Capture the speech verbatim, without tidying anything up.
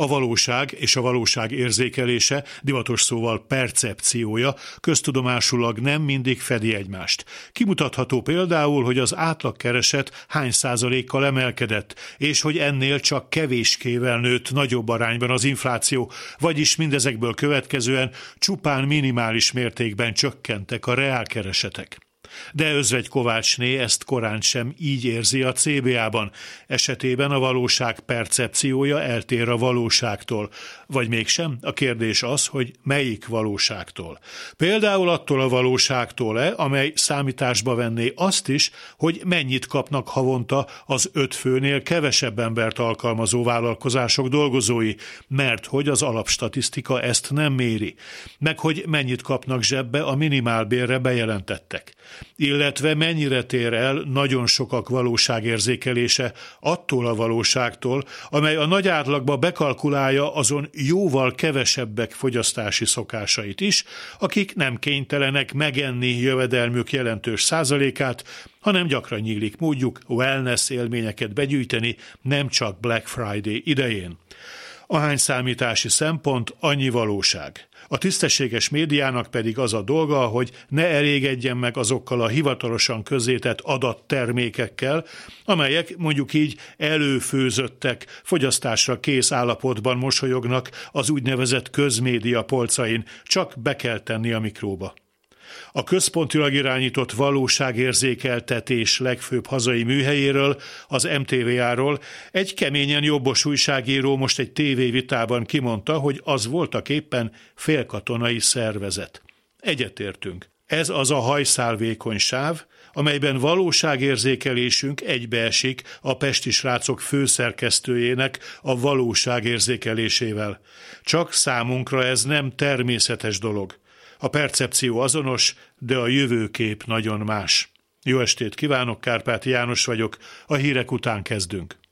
A valóság és a valóság érzékelése, divatos szóval percepciója köztudomásulag nem mindig fedi egymást. Kimutatható például, hogy az átlagkereset hány százalékkal emelkedett, és hogy ennél csak kevéskével nőtt nagyobb arányban az infláció, vagyis mindezekből következően csupán minimális mértékben csökkentek a reálkeresetek. De Özvegy Kovácsné ezt korán sem így érzi a cé bé á-ban. Esetében a valóság percepciója eltér a valóságtól. Vagy mégsem, a kérdés az, hogy melyik valóságtól. Például attól a valóságtól-e, amely számításba venné azt is, hogy mennyit kapnak havonta az öt főnél kevesebb embert alkalmazó vállalkozások dolgozói, mert hogy az alapstatisztika ezt nem méri. Meg hogy mennyit kapnak zsebbe a minimálbérre bejelentettek. Illetve mennyire tér el nagyon sokak valóságérzékelése attól a valóságtól, amely a nagy átlagba bekalkulálja azon jóval kevesebbek fogyasztási szokásait is, akik nem kénytelenek megenni jövedelmük jelentős százalékát, hanem gyakran nyílik módjuk wellness élményeket begyűjteni, nem csak Black Friday idején. Ahány számítási szempont, annyi valóság. A tisztességes médiának pedig az a dolga, hogy ne elégedjen meg azokkal a hivatalosan közzétett adattermékekkel, amelyek mondjuk így előfőzöttek, fogyasztásra kész állapotban mosolyognak az úgynevezett közmédia polcain, csak be kell tenni a mikróba. A központilag irányított valóságérzékeltetés legfőbb hazai műhelyéről, az em té vé á-ról egy keményen jobbos újságíró most egy tévévitában kimondta, hogy az voltaképpen félkatonai szervezet. Egyetértünk. Ez az a hajszálvékony sáv, amelyben valóságérzékelésünk egybeesik a Pesti Srácok főszerkesztőjének a valóságérzékelésével. Csak számunkra ez nem természetes dolog. A percepció azonos, de a jövőkép nagyon más. Jó estét kívánok, Kárpáti János vagyok, a hírek után kezdünk.